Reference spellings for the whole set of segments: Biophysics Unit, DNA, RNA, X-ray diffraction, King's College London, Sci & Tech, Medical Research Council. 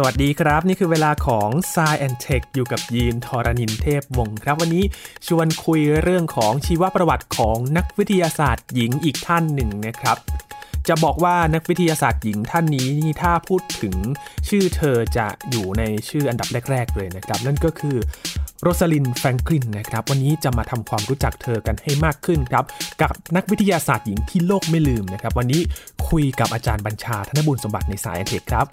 สวัสดีครับนี่คือเวลาของ Science & Tech อยู่กับยีนทรณินเทพวงศ์ครับวันนี้ชวนคุยเรื่องของชีวประวัติของนักวิทยาศาสตร์หญิงอีกท่านหนึ่งนะครับจะบอกว่านักวิทยาศาสตร์หญิงท่านนี้ถ้าพูดถึงชื่อเธอจะอยู่ในชื่ออันดับแรกๆเลยนะครับนั่นก็คือโรสลินแฟรงคลินนะครับวันนี้จะมาทำความรู้จักเธอกันให้มากขึ้นครับกับนักวิทยาศาสตร์หญิงที่โลกไม่ลืมนะครับวันนี้คุยกับอาจารย์บัญชาธนบุญสมบัติในสายเทคครับ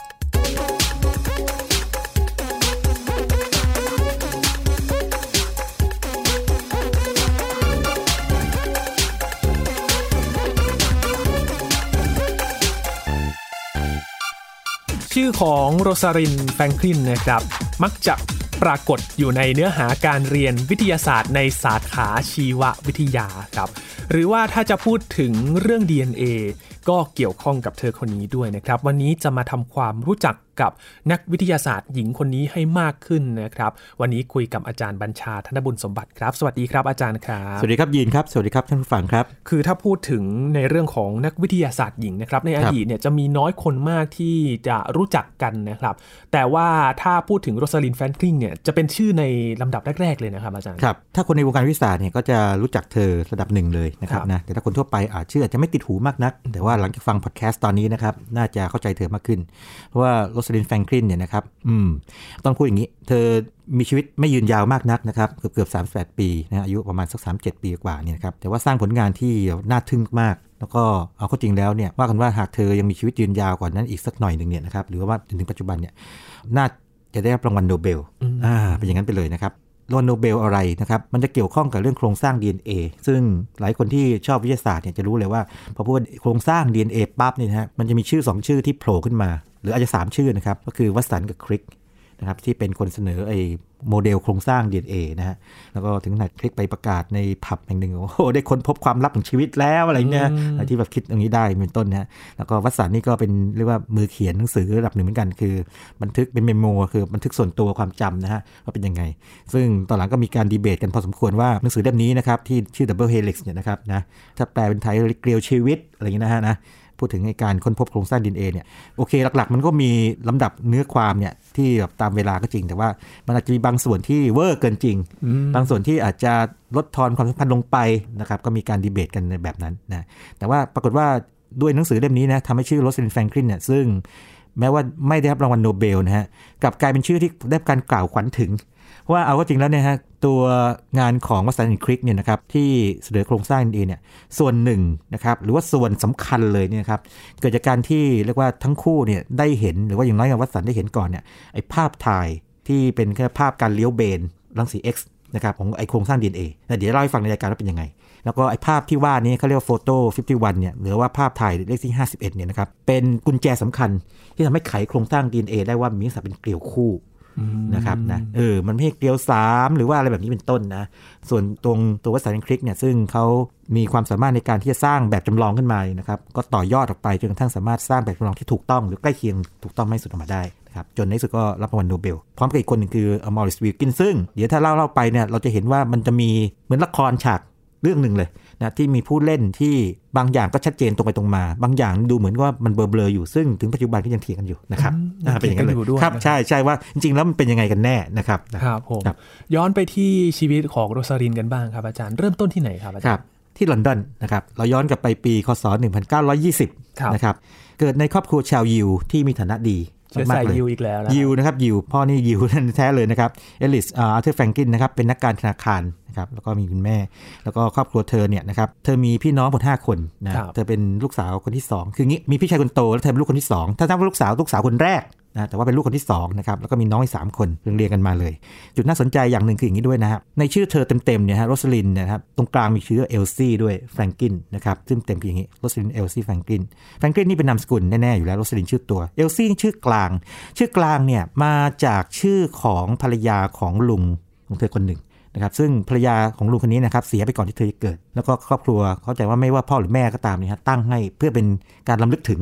ชื่อของโรสลินแฟรงคลินนะครับมักจะปรากฏอยู่ในเนื้อหาการเรียนวิทยาศาสตร์ในสาขาชีววิทยาครับหรือว่าถ้าจะพูดถึงเรื่อง DNA ก็เกี่ยวข้องกับเธอคนนี้ด้วยนะครับวันนี้จะมาทำความรู้จักกับนักวิทยาศาสตร์หญิงคนนี้ให้มากขึ้นนะครับวันนี้คุยกับอาจารย์บัญชาธนบุญสมบัติครับสวัสดีครับอาจารย์ครับสวัสดีครับยีนครับสวัสดีครับท่านผู้ฟังครับคือถ้าพูดถึงในเรื่องของนักวิทยาศาสตร์หญิงนะครับในอดีตเนี่ยจะมีน้อยคนมากที่จะรู้จักกันนะครับแต่ว่าถ้าพูดถึงโรสลินแฟรงคลินเนี่ยจะเป็นชื่อในลำดับแรกๆเลยนะครับอาจารย์ครับถ้าคนในวงการวิทยาศาสตร์เนี่ยก็จะรู้จักเธอระดับหนึ่งเลยนะครับนะแต่ถ้าคนทั่วไปอาจชื่ออาจจะไม่ติดหูมากนักแต่ว่าหลังจากฟังพอดแคสต์ตอนนี้นะครับน่าจะเข้าใจเธอมากขึ้นเพราะว่าโรสลินแฟรงคลินเนี่ยนะครับต้องพูดอย่างนี้เธอมีชีวิตไม่ยืนยาวมากนักนะครับเกือบ38ปีนะอายุประมาณสัก37ปีกว่าเนี่ยครับแต่ว่าสร้างผลงานที่น่าทึ่งมากแล้วก็เอาเข้าจริงแล้วเนี่ยว่ากันว่าหากเธอยังมีชีวิตยืนยาวกว่านั้นอีกสักหน่อยนึงเนี่ยนะครับหรือว่าจนถึงปัจจุบันเนี่ยน่าจะได้รับรางวัลโนเบลเป็นอย่างนั้นไปเลยนะครับรางวัลโนเบลอะไรนะครับมันจะเกี่ยวข้องกับเรื่องโครงสร้าง DNA ซึ่งหลายคนที่ชอบวิทยาศาสตร์เนี่ยจะรู้เลยว่าพอพูดโครงสร้าง DNA ปั๊บเนี่ยฮะมันจะมีชื่อ2ชื่อที่โผล่ขึ้นมาหรืออาจจะ3ชื่อนะครับก็คือวัตสันกับคริกนะครับที่เป็นคนเสนอไอ้โมเดลโครงสร้าง DNA นะฮะแล้วก็ถึงขนาดคลิกไปประกาศในผับแห่งหนึ่งโอ้โหได้ค้นพบความลับของชีวิตแล้วอะไรเงี้ยที่แบบคิดอย่างนี้ได้เป็นต้นนะแล้วก็วัตสันนี่ก็เป็นเรียกว่ามือเขียนหนังสือระดับหนึ่งเหมือนกันคือบันทึกเป็นเมโมคือบันทึกส่วนตัวความจำนะฮะว่าเป็นยังไงซึ่งตอนหลังก็มีการดีเบตกันพอสมควรว่าหนังสือเล่มนี้นะครับที่ชื่อ Double Helix เนี่ยนะครับนะถ้าแปลเป็นไทยเกลียวชีวิตอะไรเงี้ยนะฮะนะพูดถึงในการค้นพบโครงสร้าง DNA เนี่ยโอเคหลักๆมันก็มีลำดับเนื้อความเนี่ยที่แบบตามเวลาก็จริงแต่ว่ามันอาจจะมีบางส่วนที่เวอร์เกินจริงบางส่วนที่อาจจะลดทอนความสำคัญลงไปนะครับก็มีการดีเบตกันในแบบนั้นนะแต่ว่าปรากฏว่าด้วยหนังสือเล่มนี้นะทำให้ชื่อโรสลินแฟรงคลินเนี่ยซึ่งแม้ว่าไม่ได้รับรางวัลโนเบลนะฮะกลับกลายเป็นชื่อที่ได้การกล่าวขวัญถึงเพราะว่าเอาก็จริงแล้วเนี่ยฮะตัวงานของวัตสัน คริกเนี่ยนะครับที่เสนอโครงสร้าง DNA เนี่ยส่วนหนึ่งนะครับหรือว่าส่วนสำคัญเลยเนี่ยครับเกิดจากการที่เรียกว่าทั้งคู่เนี่ยได้เห็นหรือว่าอย่างน้อยวัตสันได้เห็นก่อนเนี่ยไอ้ภาพถ่ายที่เป็นแค่ภาพการเลี้ยวเบนรังสี X นะครับของไอ้โครงสร้าง DNA เดี๋ยวเล่าให้ฟังในรายการว่าเป็นยังไงแล้วก็ไอ้ภาพที่ว่านี้เขาเรียกว่าโฟโต้51เนี่ยหรือว่าภาพถ่ายเลขที่51เนี่ยนะครับเป็นกุญแจสำคัญที่ทำให้ไขโครงสร้าง DNA ได้ว่ามีลักษณะเป็นเกลียวคู่นะครับนะมันไม่ให้เกลียว3หรือว่าอะไรแบบนี้เป็นต้นนะส่วนตรงตัววัตสัน คริกเนี่ยซึ่งเขามีความสามารถในการที่จะสร้างแบบจำลองขึ้นมานะครับก็ต่อยอดออกไปจนกระทั่งสามารถสร้างแบบจำลองที่ถูกต้องหรือใกล้เคียงถูกต้องให้สุดออกมาได้นะครับจนในที่สุดก็รับรางวัลโนเบลพร้อมกับอีกคนหนึ่งคือมอริส วิลกินซึ่งเดี๋ยวถ้าเล่าไปเนี่ยเราจะเห็นว่ามันจะมีเหมือนละครฉากเรื่องหนึ่งเลยนะที่มีผู้เล่นที่บางอย่างก็ชัดเจนตรงไปตรงมาบางอย่างดูเหมือนว่ามันเบลอๆอยู่ซึ่งถึงปัจจุบันก็ยังเถียงกันอยู่นะครับเป็นอย่างนั้นเลยครับใช่ใช่ว่าจริงๆแล้วมันเป็นยังไงกันแน่นะครับครับผมย้อนไปที่ชีวิตของโรสลินกันบ้างครับอาจารย์เริ่มต้นที่ไหนครับอาจารย์ที่ลอนดอนนะครับเราย้อนกลับไปปีคศ1920นะครับเกิดในครอบครัวชาวยิวที่มีฐานะดีเชื้อสายยิวอีกแล้วนะยิวนะครับยิวพ่อนี่ยิวแท้เลยนะครับเอลิสอาร์เธอร์แฟรงคลินนะครับเป็นนักการธนาคารนะครับแล้วก็มีคุณแม่แล้วก็ครอบครัวเธอเนี่ยนะครับเธอมีพี่น้องหมด5คนนะเธอเป็นลูกสาวคนที่2คืองี้มีพี่ชายคนโตแล้วเธอเป็นลูกคนที่2ถ้านับว่าลูกสาวคนแรกนะแต่ว่าเป็นลูกคนที่2นะครับแล้วก็มีน้องอีก3คนเรียงกันมาเลยจุดน่าสนใจอย่างหนึ่งคืออย่างนี้ด้วยนะครับในชื่อเธอเต็มๆเนี่ยฮะโรสลินนะครับตรงกลางมีชื่อเอลซี่ด้วยแฟรงคลินนะครับซึ่งเต็มคืออย่างนี้โรสลินเอลซี่แฟรงคลินนี่เป็นนามสกุลแน่ๆอยู่แล้วโรสลินชื่อตัวเอลซี่ชื่อกลางเนี่ยมาจากชื่อของภรรยาของลุงของเธอคนหนึ่งนะครับซึ่งภรรยาของลุงคนนี้นะครับเสียไปก่อนที่เธอจะเกิดแล้วก็ครอบครัวเข้าใจว่าไม่ว่าพ่อหรือแม่ก็ตามนี่ฮะตั้งให้เพื่อเป็นการรำลึกถึง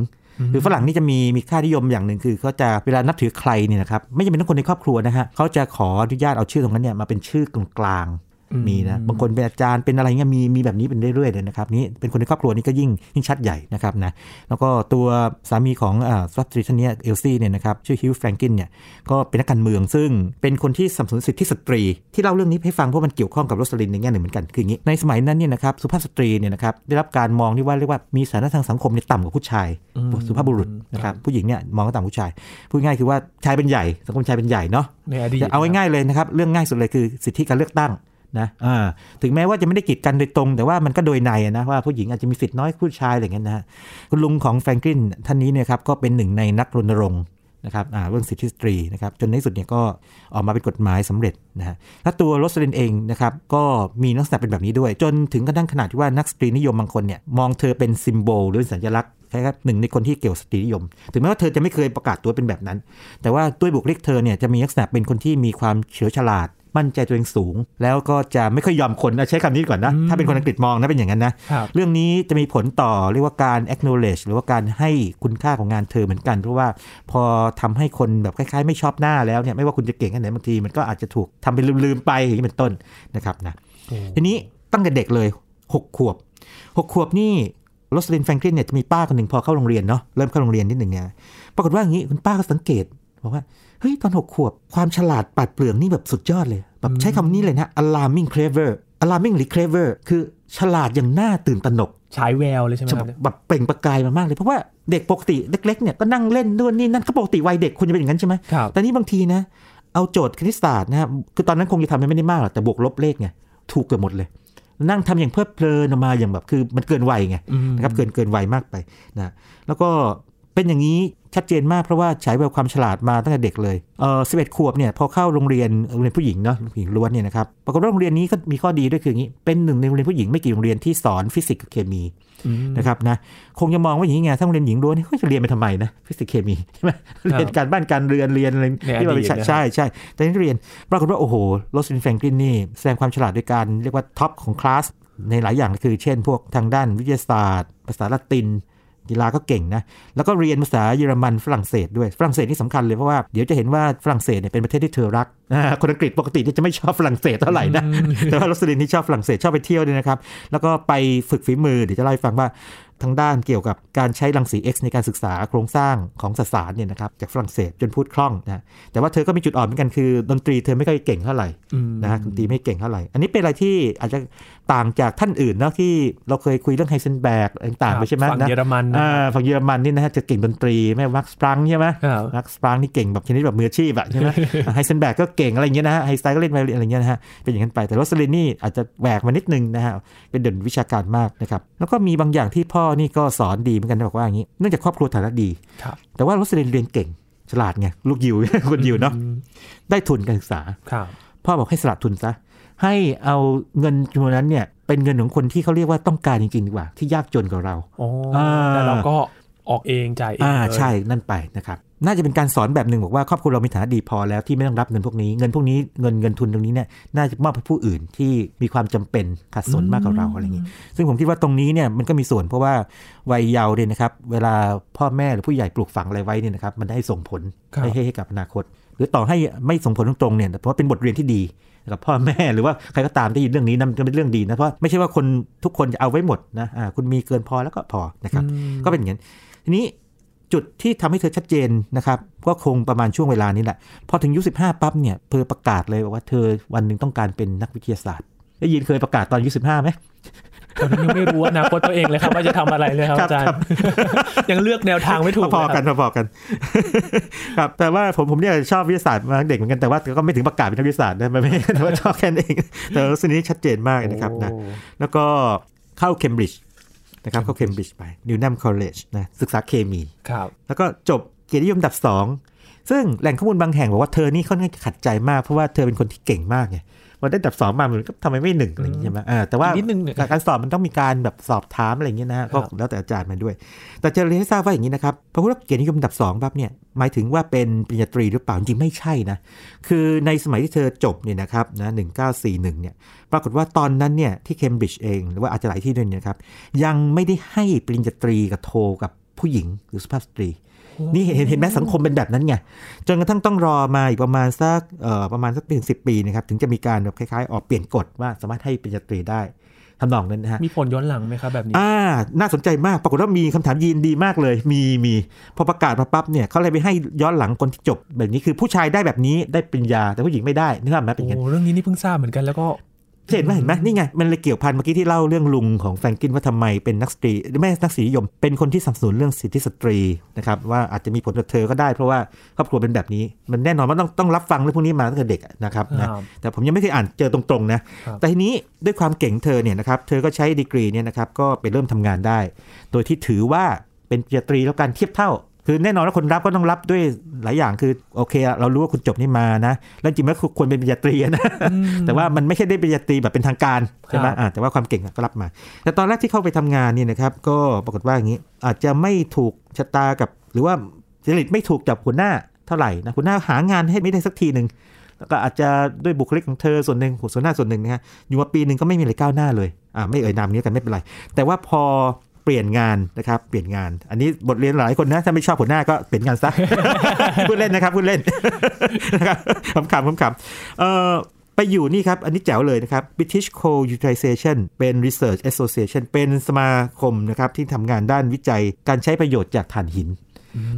หรือฝรั่งนี่จะมีค่านิยมอย่างหนึ่งคือเขาจะเวลานับถือใครเนี่ยนะครับไม่จำเป็นต้องคนในครอบครัวนะฮะเขาจะขออนุญาตเอาชื่อตรงนั้นเนี่ยมาเป็นชื่อกลาง มีนะบางคนเป็นอาจารย์เป็นอะไรเงี้ยมีแบบนี้เป็นเรื่อยๆเลยนะครับนี่เป็นคนในครอบครัวนี้ก็ยิ่งชัดใหญ่นะครับนะแล้วก็ตัวสามีของซับซิชันเนียเอลซี่เนี่ยนะครับชื่อฮิวแฟรงกินเนี่ยก็เป็นนักการเมืองซึ่งเป็นคนที่สนับสนุนสิทธิสตรีที่เล่าเรื่องนี้ให้ฟังเพราะมันเกี่ยวข้องกับโรสลินในแง่หนึ่งเหมือนกันคืออย่างนี้ในสมัยนั้นเนี่ยนะครับสุภาพสตรีเนี่ยนะครับได้รับการมองที่ว่าเรียกว่ามีสถานะทางสังคมเนี่ยต่ำกว่าผู้ชายสุภาพบุรุษนะครับผู้หญิงเนี่ยมองว่าต่ำผู้ชายพูดง่ายคือว่าชายเป็นใหญ่สังคมชายเป็นใหญ่เนาะเอาง่ายๆเลยนะครับเรื่องง่ายสุดเลยคือสิทธิการเลือกตั้งนะถึงแม้ว่าจะไม่ได้กีดกันโดยตรงแต่ว่ามันก็โดยในนะว่าผู้หญิงอาจจะมีสิทธิ์น้อยผู้ชายอะไรอย่างเงี้ยนะคุณลุงของแฟรงคลินท่านนี้เนี่ยครับก็เป็นหนึ่งในนักรณรงค์นะครับเรื่องสิทธิสตรีนะครับจนในที่สุดเนี่ยก็ออกมาเป็นกฎหมายสำเร็จนะฮะถ้าตัวโรสลินเองนะครับก็มีลักษณะเป็นแบบนี้ด้วยจนถึงกระทั่งขนาดที่ว่านักสตรีนิยมบางคนเนี่ยมองเธอเป็นซิมโบลหรือสัญลักษณ์นะครับหนึ่งในคนที่เกี่ยวสตรีนิยมถึงแม้ว่าเธอจะไม่เคยประกาศตัวเป็นแบบนั้นแต่ว่าด้วยบุคลิกเธอเนี่ยจะมีลักษณะเป็นคนที่มีความเฉลียวฉลาดมั่นใจตัวเองสูงแล้วก็จะไม่ค่อยยอมคนนะใช้คำนี้ก่อนนะถ้าเป็นคนอังกฤษมองนะเป็นอย่างนั้นนะเรื่องนี้จะมีผลต่อเรียกว่าการ acknowledge หรือว่าการให้คุณค่าของงานเธอเหมือนกันเพราะว่าพอทำให้คนแบบคล้ายๆไม่ชอบหน้าแล้วเนี่ยไม่ว่าคุณจะเก่งแค่ไหนบางทีมันก็อาจจะถูกทำเป็นลืมๆไปอย่างนี้เป็นต้นนะครับนะทีนี้ตั้งแต่เด็กเลย6 ขวบนี่โรสลินแฟรงคลินเนี่ยจะมีป้าคนหนึ่งพอเข้าโรงเรียนเนาะเริ่มเข้าโรงเรียนนิดหนึ่งเนี่ยปรากฏว่าอย่างนี้คุณป้าก็สังเกตบอกว่าเฮ้ยตอน6 ขวบความฉลาดปัดเปลืองนี่แบบสุดยอดเลยแบบใช้คำนี้เลยนะ alarming clever alarming หรือ clever คือฉลาดอย่างน่าตื่นตระหนกฉายแววเลยใช่ไหมครับแบบเปล่งประกายมากเลยเพราะว่าเด็กปกติเล็กๆเนี่ยก็นั่งเล่นด้วยนี่นั่นก็ปกติวัยเด็กคุณจะเป็นอย่างนั้นใช่ไหมแต่นี่บางทีนะเอาโจทย์คณิตศาสตร์นะครับคือตอนนั้นคงจะทำไม่ได้มากหรอกแต่บวกลบเลขไงถูกเกือบหมดเลยนั่งทำอย่างเพลิดเพลินออกมาอย่างแบบคือมันเกินวัยไงนะครับเกินวัยมากไปนะแล้วก็เป็นอย่างนี้ชัดเจนมากเพราะว่าใช้แววความฉลาดมาตั้งแต่เด็กเลย11 ขวบเนี่ยพอเข้าโรงเรียนผู้หญิงเนาะผู้หญิงล้วนเนี่ยนะครับปรากฏว่าโรงเรียนนี้ก็มีข้อดีด้วยคืออย่างนี้เป็นหนึ่งในโรงเรียนผู้หญิงไม่กี่โรงเรียนที่สอนฟิสิกส์กับเคมีนะครับนะคงจะมองว่าอย่างนี้ไงถ้าโรงเรียนหญิงล้วนนี่เขาจะเรียนไปทำไมนะฟิสิกส์เคมีใช่ไหมเรียนการบ้านการเรือนเรียนอะไรที่เราไปใช่แต่ที่เรียนปรากฏว่าโอ้โหโรสลินแฟรงคลินนี่แสดงความฉลาดด้วยการเรียกว่าท็อปของคลาสในหลายอย่างคือเช่นพวกทางด้านวิทยาศาสตร์ภาษาละตินกีฬาก็เก่งนะแล้วก็เรียนภาษาเยอรมันฝรั่งเศสด้วยฝรั่งเศสนี่สำคัญเลยเพราะว่าเดี๋ยวจะเห็นว่าฝรั่งเศสเนี่ยเป็นประเทศที่เธอรักคนอังกฤษปกติจะไม่ชอบฝรั่งเศสเท่าไหร่นะแต่ว่าโรสลินนี่ชอบฝรั่งเศสชอบไปเที่ยวด้วยนะครับแล้วก็ไปฝึกฝีมือเดี๋ยวจะเล่าให้ฟังว่าทางด้านเกี่ยวกับการใช้รังสี X ในการศึกษาโครงสร้างของสสารเนี่ยนะครับจากฝรั่งเศสจนพูดคล่องนะแต่ว่าเธอก็มีจุดอ่อนเหมือนกันคือดนตรีเธอไม่ค่อยเก่งเท่าไหร่นะฮะดนตรีไม่เก่งเท่าไหร่อันนี้เป็นอะไรที่อาจจะต่างจากท่านอื่นเนาะที่เราเคยคุยเรื่องไฮเซนเบิร์กต่างๆไปใช่ไหมนะฝั่งเยอรมันนี่นะฮะจะเก่งดนตรีแม่วักสปรังใช่ไหมวักสปรังนี่เก่งแบบชนิดแบบมืออาชีพอะใช่ไหมไฮเซนเบิร์กก็เก่งอะไรอย่างเงี้ยนะฮะไฮสไตน์ก็เล่นไวโอลินอะไรเงี้ยนะฮะเป็นอย่างนั้นไปแต่โรสลินนี่อาจจะแหวกมานิดนึงนะฮะเป็นเด่นวิชาการมากนะครับแล้วก็มีบางอย่างที่พ่อนี่ก็สอนดีเหมือนกันบอกว่าอย่างนี้เนื่องจากครอบครัวฐานะดีแต่ว่าโรสลินเรียนเก่งฉลาดไงลูกยิว คนยิวเนาะได้ทุนการศึกษาพ่อบอกให้สละทุนซะให้เอาเงินจำนวนนั้นเนี่ยเป็นเงินของคนที่เขาเรียกว่าต้องการจริงๆดีกว่าที่ยากจนกว่าเราแล้วเราก็ออกเองจ่ายเองใช่นั่นไปนะครับน่าจะเป็นการสอนแบบหนึ่งบอกว่าครอบครัวเรามีฐานะดีพอแล้วที่ไม่ต้องรับเงินพวกนี้เงินทุนตรงนี้เนี่ยน่าจะมอบให้ผู้อื่นที่มีความจำเป็นขัดสนมากกว่าเราอะไรอย่างนี้ซึ่งผมคิดว่าตรงนี้เนี่ยมันก็มีส่วนเพราะว่าวัยเยาว์เนี่ยนะครับเวลาพ่อแม่หรือผู้ใหญ่ปลูกฝังอะไรไว้เนี่ยนะครับมันได้ส่งผลให้กับอนาคตหรือต่อให้ไม่ส่งผลตรงๆเนี่ยเพราะว่าเป็นบทเรียนที่ดีกับพ่อแม่หรือว่าใครก็ตามที่ยินเรื่องนี้นั่นก็เป็นเรื่องดีนะเพราะไม่ใช่ว่าคนทุกคนจะเอาไว้หมดนะคุณมีเกินพอแล้วก็พอนะครับก็เป็นอย่างนั้นทีนี้จุดที่ทำให้เธอชัดเจนนะครับก็คงประมาณช่วงเวลานี้แหละพอถึงอายุ15ปั๊บเนี่ยเธอประกาศเลยว่าเธอวันหนึ่งต้องการเป็นนักวิทยาศาสตร์ได้ยินเคยประกาศตอนอายุ15ไหมตอนนี้ไม่รู้อนาคตตัวเองเลยครับว่าจะทำอะไรเลยครับอาจารย์ยังเลือกแนวทางไม่ถูกพอกันครับแต่ว่าผมเนี่ยชอบวิทยาศาสตร์มาตั้งเด็กเหมือนกันแต่ว่าก็ไม่ถึงประกาศเป็นนักวิทยาศาสตร์นะไม่แต่ว่าชอบแค่นั้นเองแต่สิ่งนี้ชัดเจนมากนะครับนะแล้วก็เข้าเคมบริดจ์นะครับเข้าเคมบริดจ์ไปนิวแนมคอลเลจนะศึกษาเคมีครับแล้วก็จบเกียรตินิยมอันดับ2ซึ่งแหล่งข้อมูลบางแห่งบอกว่าเธอนี่ค่อนข้างขัดใจมากเพราะว่าเธอเป็นคนที่เก่งมากไงพอได้อันดับ2มาเหมือนก็ทำไมไม่1อะไรอย่างเงี้ยใช่มั้ยแต่ว่าการสอบมันต้องมีการแบบสอบถามอะไรอย่างเงี้ยนะฮะก็แล้วแต่อาจารย์มาด้วยแต่จะเรียนให้ทราบว่าอย่างนี้นะครับพอพูดว่าเกียรตินิยมอันดับ2ปั๊บเนี่ยหมายถึงว่าเป็นปริญญาตรีหรือเปล่าจริงไม่ใช่นะคือในสมัยที่เธอจบเนี่ยนะครับนะ1941เนี่ยปรากฏว่าตอนนั้นเนี่ยที่เคมบริดจ์เองหรือว่าอาจจะหลายที่ด้วยนะครับยังไม่ได้ให้ปริญญาตรีกับโทกับผู้หญิงหรือสุภาพสตรี นี่เห็นไหมสังคมเป็นแบบนั้นไงจนกระทั่งต้องรอมาอีกประมาณสักเป็น10 ปีนะครับถึงจะมีการแบบคล้ายๆออกเปลี่ยนกฎว่าสามารถให้ปริญญาตรีได้ทำนองนั้นนะฮะมีผลย้อนหลังไหมครับแบบนี้น่าสนใจมากปรากฏว่ามีคำถามยีนดีมากเลยมีพอประกาศมาปั๊บเนี่ยเขาเลยไปให้ย้อนหลังคนที่จบแบบนี้คือผู้ชายได้แบบนี้ได้ปริญญาแต่ผู้หญิงไม่ได้นึกออกไหมเป็นไงโอ้เรื่องนี้นี่เพิ่งทราบเหมือนกันแล้วก็เห็นไหมนี่ไงมันเลยเกี่ยวพันเมื่อกี้ที่เล่าเรื่องลุงของแฟรงกินว่าทำไมเป็นนักสตรีไม่นักสตรีนิยมเป็นคนที่สนับสนุนเรื่องสิทธิสตรีนะครับว่าอาจจะมีผลกับเธอก็ได้เพราะว่าครอบครัวเป็นแบบนี้มันแน่นอนว่าต้องรับฟังเรื่องพวกนี้มาตั้งแต่เด็กนะครับนะแต่ผมยังไม่เคยอ่านเจอตรงๆนะแต่ทีนี้ด้วยความเก่งเธอเนี่ยนะครับเธอก็ใช้ดีกรีเนี่ยนะครับก็ไปเริ่มทำงานได้โดยที่ถือว่าเป็นปริญญาตรีแล้วการเทียบเท่าคือแน่นอนว่าคนรับก็ต้องรับด้วยหลายอย่างคือโอเคเรารู้ว่าคุณจบนี่มานะแล้วจริงแล้วควรเป็นปริญญาตรีนะแต่ว่ามันไม่ใช่ได้ปริญญาตรีแบบเป็นทางการใช่ไหมแต่ว่าความเก่งก็รับมาแต่ตอนแรกที่เข้าไปทำงานนี่นะครับก็ปรากฏว่าอย่างนี้อาจจะไม่ถูกชะตากับหรือว่าจริตไม่ถูกกับหัวหน้าเท่าไหร่นะหัวหน้าหางานให้ไม่ได้สักทีนึงก็อาจจะด้วยบุคลิกของเธอส่วนหนึ่งหัวหน้าส่วนหนึ่งนะฮะอยู่มาปีนึงก็ไม่มีอะไรก้าวหน้าเลยไม่เอ่ยนามนี้กันไม่เป็นไรแต่ว่าพอเปลี่ยนงานนะครับเปลี่ยนงานอันนี้บทเรียนหลายคนนะถ้าไม่ชอบหัวหน้าก็เปลี่ยนงานซะ พูดเล่นนะครับพูดเล่นนะครับขำๆไปอยู่นี่ครับอันนี้แจ๋วเลยนะครับ British Coal Utilization เป็น Research Association เป็นสมาคมนะครับที่ทำงานด้านวิจัยการใช้ประโยชน์จากถ่านหิน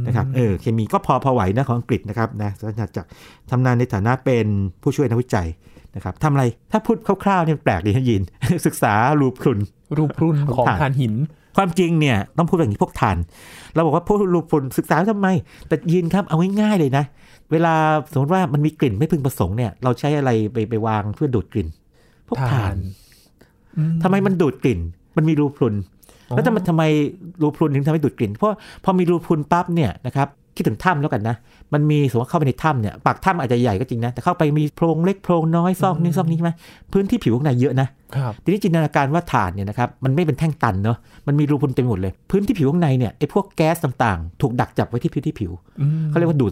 นะครับเคมีก็พอไหวนะของอังกฤษนะครับนะสถาจากทำงานในฐานะเป็นผู้ช่วยนักวิจัยนะครับทำอะไรถ้าพูดคร่าวๆเนี่ยแปลกดีนะยินศึกษารูปพรุนของถ่านหินความจริงเนี่ยต้องพูดอย่างนี้พวกถ่านเราบอกว่าพวกรูปพรุนศึกษาทำไมแต่ยินครับเอาง่ายๆเลยนะเวลาสมมติว่ามันมีกลิ่นไม่พึงประสงค์เนี่ยเราใช้อะไรไปวางเพื่อดูดกลิ่นพวกถ่านทำไมมันดูดกลิ่นมันมีรูพรุนแล้วแต่มันทำไมรูพรุนถึงทำให้ดูดกลิ่นเพราะพอมีรูพรุนปั๊บเนี่ยนะครับคิดถึงถ้ำแล้วกันนะมันมีสมมติว่าเข้าไปในถ้ำเนี่ยปากถ้ำอาจจะใหญ่ก็จริงนะแต่เข้าไปมีโพรงเล็กโพรงน้อยซอกนี้ซอกนี้ใช่ไหมพื้นที่ผิวข้างในเยอะนะทีนี้จินตนาการว่าถ่านเนี่ยนะครับมันไม่เป็นแท่งตันเนาะมันมีรูพรุนเต็มหมดเลยพื้นที่ผิวข้างในเนี่ยไอ้พวกแก๊สต่างๆถูกดักจับไว้ที่พื้นที่ผิวเขาเรียกว่าดู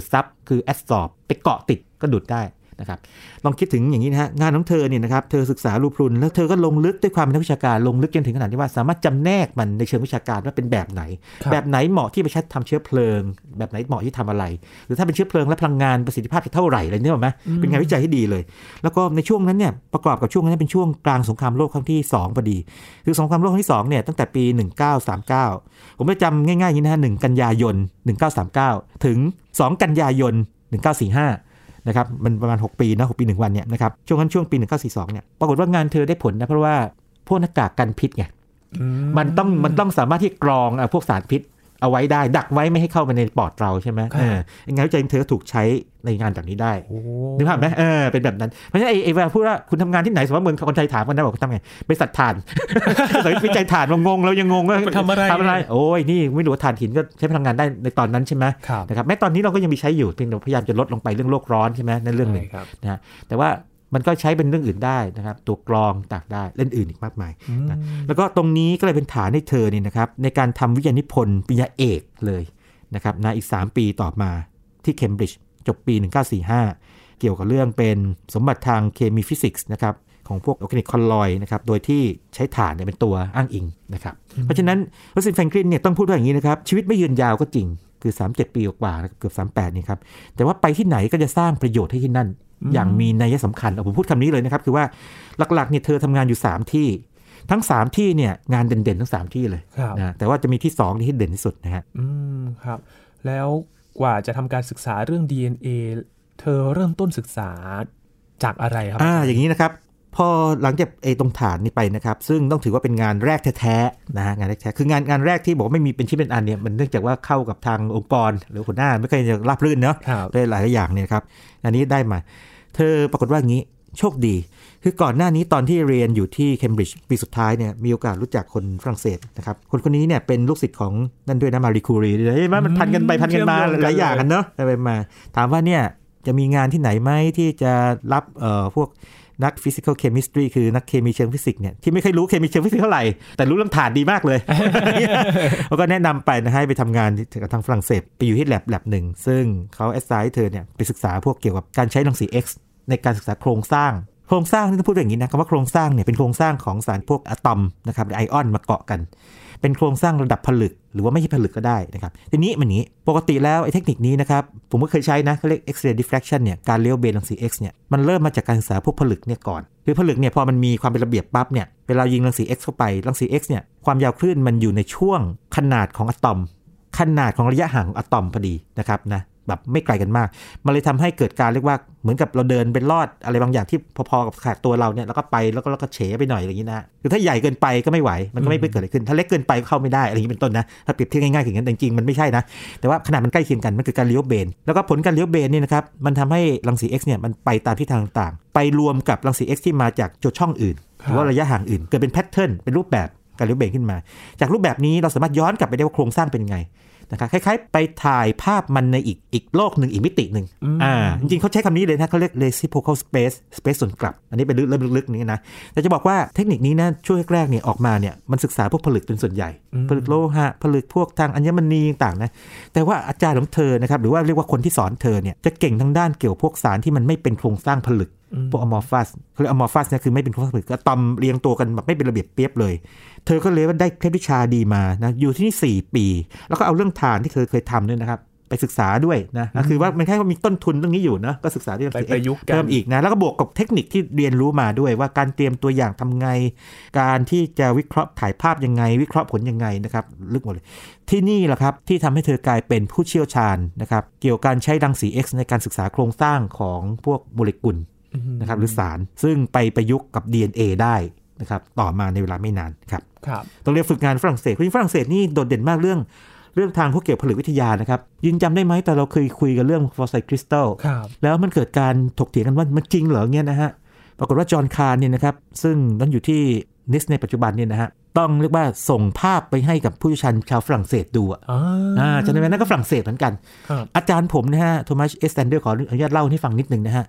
ดซับคือแอสซอร์บไปเกาะติดก็ดูดได้นะครับลองคิดถึงอย่างนี้นะฮะงานของเธอเนี่ยนะครับเธอศึกษารูปพรุนแล้วเธอก็ลงลึกด้วยความเป็นนักวิชาการลงลึกจนถึงขนาดที่ว่าสามารถจำแนกมันในเชิงวิชาการว่าเป็นแบบไหนแบบไหนเหมาะที่ไปใช้ทำเชื้อเพลิงแบบไหนเหมาะที่ทำอะไรหรือถ้าเป็นเชื้อเพลิงและพลังงานประสิทธิภาพจะเท่าไหร่อะไรเนี่ยหรอไหมเป็นงานวิจัยที่ดีเลยแล้วก็ในช่วงนั้นเนี่ยประกอบกับช่วงนั้นเป็นช่วงกลางสงครามโลกครั้งที่2พอดีคือสงครามโลกครั้งที่2เนี่ยตั้งแต่ปี1939ผมจะจำง่ายๆอย่างนี้นะฮะ1 กันยายน 1939ถึง2 กันยายน 1945นะครับมันประมาณ6 ปีนะ6 ปี1 วันเนี่ยนะครับช่วงปี1942เนี่ยปรากฏว่างานเธอได้ผลนะเพราะว่าพวกหน้ากากกันพิษไงมันต้องสามารถที่กรองพวกสารพิษเอาไว้ได้ดักไว้ไม่ให้เข้าไปในปอดเราใช่ไหมงานวิจัยเธอถูกใช้ในงานแบบนี้ได้นึกภาพไหมเป็นแบบนั้นเพราะฉะนั้นเวลาพูดว่าคุณทำงานที่ไหนสมมติเมืองคนไทยถามกันนะบอกคุณทำไงบริษัทถ่านวิจัยถ่านงงเรายังงงว่าทำอะไรโอ้ยนี่ไม่รู้ว่าถ่านหินก็ใช้พลังงานได้ในตอนนั้นใช่ไหมนะครับแม้ตอนนี้เราก็ยังมีใช้อยู่เพียงแต่พยายามจะลดลงไปเรื่องโลกร้อนใช่ไหมนั่นเรื่องหนึ่งนะแต่ว่ามันก็ใช้เป็นเรื่องอื่นได้นะครับตัวกรองต่างได้เล่นอื่นอีกมากมายนะแล้วก็ตรงนี้ก็เลยเป็นฐานให้เธอเนี่ยนะครับในการทำวิทยานิพนธ์ปริญญาเอกเลยนะครับในอีก3 ปีต่อมาที่เคมบริดจ์จบปี1945เกี่ยวกับเรื่องเป็นสมบัติทางเคมีฟิสิกส์นะครับของพวกออร์แกนิกคอลลอยด์นะครับโดยที่ใช้ถ่านเนี่ยเป็นตัวอ้างอิงนะครับเพราะฉะนั้นรอสลิน แฟรงคลินเนี่ยต้องพูดว่าอย่างนี้นะครับชีวิตไม่ยืนยาวก็จริงคือ37 ปีกว่าเกือบ38นี่ครับแต่ว่าไปที่ไหนก็จะสร้างประโยชน์ให้ที่นั่นอย่างมีนัยสำคัญผมพูดคำนี้เลยนะครับคือว่าหลักๆเนี่ยเธอทำงานอยู่3 ที่ทั้ง3 ที่เนี่ยงานเด่นๆทั้ง3 ที่เลยนะแต่ว่าจะมีที่2ที่เด่นที่สุดนะฮะครับแล้วกว่าจะทำการศึกษาเรื่อง DNA เธอเริ่มต้นศึกษาจากอะไรครับอย่างนี้นะครับพอหลังจากตรงฐานนี้ไปนะครับซึ่งต้องถือว่าเป็นงานแรกแท้ๆนะฮะงานแรกแท้คืองานแรกที่บอกไม่มีเป็นชิ้นเป็นอันเนี่ยมันเนื่องจากว่าเข้ากับทางองค์กรหรือหัวหน้าไม่เคยจะราบรื่นเนาะได้หลายอย่างเนี่ยครับอันนี้ได้มาเธอปรากฏว่างี้โชคดีคือก่อนหน้านี้ตอนที่เรียนอยู่ที่เคมบริดจ์ปีสุดท้ายเนี่ยมีโอกาสรู้จักคนฝรั่งเศสนะครับคนนี้เนี่ยเป็นลูกศิษย์ของนั่นด้วยนะมารีคูรีเลยมันพันกันไปพันกันมาหลายอย่างกันเนาะไปมาถามว่าเนี่ยจะมีงานที่ไหนไหมที่จะรับพวกนัก physical chemistry คือนักเคมีเชิงฟิสิกส์เนี่ยที่ไม่เคยรู้เคมีเชิงฟิสิกส์เท่าไหร่แต่รู้เรื่องถ่านดีมากเลยแล้วก็แนะนำไปนะให้ไปทำงานกับทางฝรั่งเศสไปอยู่ที่แลบหนึ่งซึ่งเขาแอสไซน์เธอเนี่ยไปศึกษาพวกเกี่ยวกับการใช้รังสี X ในการศึกษาโครงสร้างที่ต้องพูดอย่างนี้นะคำว่าโครงสร้างเนี่ยเป็นโครงสร้างของสารพวกอะตอมนะครับไอออนมาเกาะกัน เป็นโครงสร้างระดับผลึกหรือว่าไม่ใช่ผลึกก็ได้นะครับทีนี้มันนี้ปกติแล้วไอ้เทคนิคนี้นะครับผมก็เคยใช้นะเขาเรียก X-ray diffraction เนี่ยการเลี้ยวเบนรังสี X เนี่ยมันเริ่มมาจากการศึกษาพวกผลึกเนี่ยก่อนคือผลึกเนี่ยพอมันมีความเป็นระเบียบปั๊บเนี่ยเวลายิงรังสี X เข้าไปรังสี X เนี่ยความยาวคลื่นมันอยู่ในช่วงขนาดของอะตอมขนาดของระยะห่างของอะตอมพอดีนะครับนะแบบไม่ไกลกันมากมันเลยทำให้เกิดการเรียกว่าเหมือนกับเราเดินเป็นลอดอะไรบางอย่างที่พอๆกับขนาดตัวเราเนี่ยแล้วก็ไปแล้วก็เฉยไปหน่อยอะไรอย่างนี้นะคือถ้าใหญ่เกินไปก็ไม่ไหวมันก็ไม่เกิดอะไรขึ้นถ้าเล็กเกินไปก็เข้าไม่ได้อะไรอย่างนี้เป็นต้นนะถ้าเปรียบเทียบง่ายๆอย่างนั้นจริงๆมันไม่ใช่นะแต่ว่าขนาดมันใกล้เคียงกันมันคือการเลี้ยวเบนแล้วก็ผลการเลี้ยวเบนนี่นะครับมันทำให้รังสี X เนี่ยมันไปตามทิศทางต่างไปรวมกับรังสี X ที่มาจากจุดช่องอื่นหรือว่าระยะห่างอื่นเกิดเป็นแพทเทิร์นเป็นรูปแบบการเลี้ยวเบนขึ้นมาจากรูปแบบนี้เราสามารถย้อนกลับไปได้ว่าโครงสร้างเป็นไงนะครับคล้ายๆไปถ่ายภาพมันในอีกโลกหนึ่งอีกมิติหนึ่งจริงๆเขาใช้คำนี้เลยนะเขาเรียก reciprocal space ส่วนกลับอันนี้เป็นเริ่มลึกๆนี้นะแต่จะบอกว่าเทคนิคนี้นะช่วงแรกๆเนี่ยออกมาเนี่ยมันศึกษาพวกผลึกเป็นส่วนใหญ่ผลึกโลหะผลึกพวกทางอัญมณีต่างๆนะแต่ว่าอาจารย์ของเธอนะครับหรือว่าเรียกว่าคนที่สอนเธอเนี่ยจะเก่งทางด้านเกี่ยวพวกสารที่มันไม่เป็นโครงสร้างผลึกพวกอะมอร์ฟัสเขาเรียกอะมอร์ฟัสเนี่ยคือไม่เป็นโครงสร้างผลึกอะตอมเรียงตัวกันแบบไม่เป็นระเบียบเปียบเลยเธอก็เลยว่าได้เทควิชาดีมานะอยู่ที่นี่4ปีแล้วก็เอาเรื่องฐานที่เธอเคยทำด้วยนะครับไปศึกษาด้วยนะคือว่ามันแค่มีต้นทุนเรื่องนี้อยู่นะก็ศึกษาเรื่องนี้เพิ่มอีกนะแล้วก็บวกกับเทคนิคที่เรียนรู้มาด้วยว่าการเตรียมตัวอย่างทำไงการที่จะวิเคราะห์ถ่ายภาพยังไงวิเคราะห์ผลยังไงนะครับลึกหมดเลยที่นี่แหละครับที่ทำให้เธอกลายเป็นผู้เชี่ยวชาญนะครับเกี่ยวกับการใช้รังสี X ในการศึกษาโครงสร้างของพวกโมเลกุลนะครับหรือสารซึ่งไปประยุกต์กับ DNA ได้นะครับต่อมาในเวลาไม่นานครับต้องเรียนฝึกงานฝรั่งเศสคุณฝรั่งเศสนี่โดดเด่นมากเรื่องทางพวกเกี่ยวกับผลึกวิทยานะครับยินจำได้ไหมแต่เราเคยคุยกันเรื่องฟอสไซคริสตัลแล้วมันเกิดการถกเถียงกันว่ามันจริงเหรอเงี้ยนะฮะปรากฏว่าจอห์นคาร์เนี่ยนะครับซึ่งนั่นอยู่ที่นิสในปัจจุบันเนี่ยนะฮะต้องเรียกว่าส่งภาพไปให้กับผู้เชี่ยวชาญชาวฝรั่งเศสดูจำได้ไหมนั่นก็ฝรั่งเศสเหมือนกันอาจารย์ผมนะฮะโทมัสเอสแตนเดอร์ขออนุญาตเล่าให้ฟังนิดนึงนะฮะ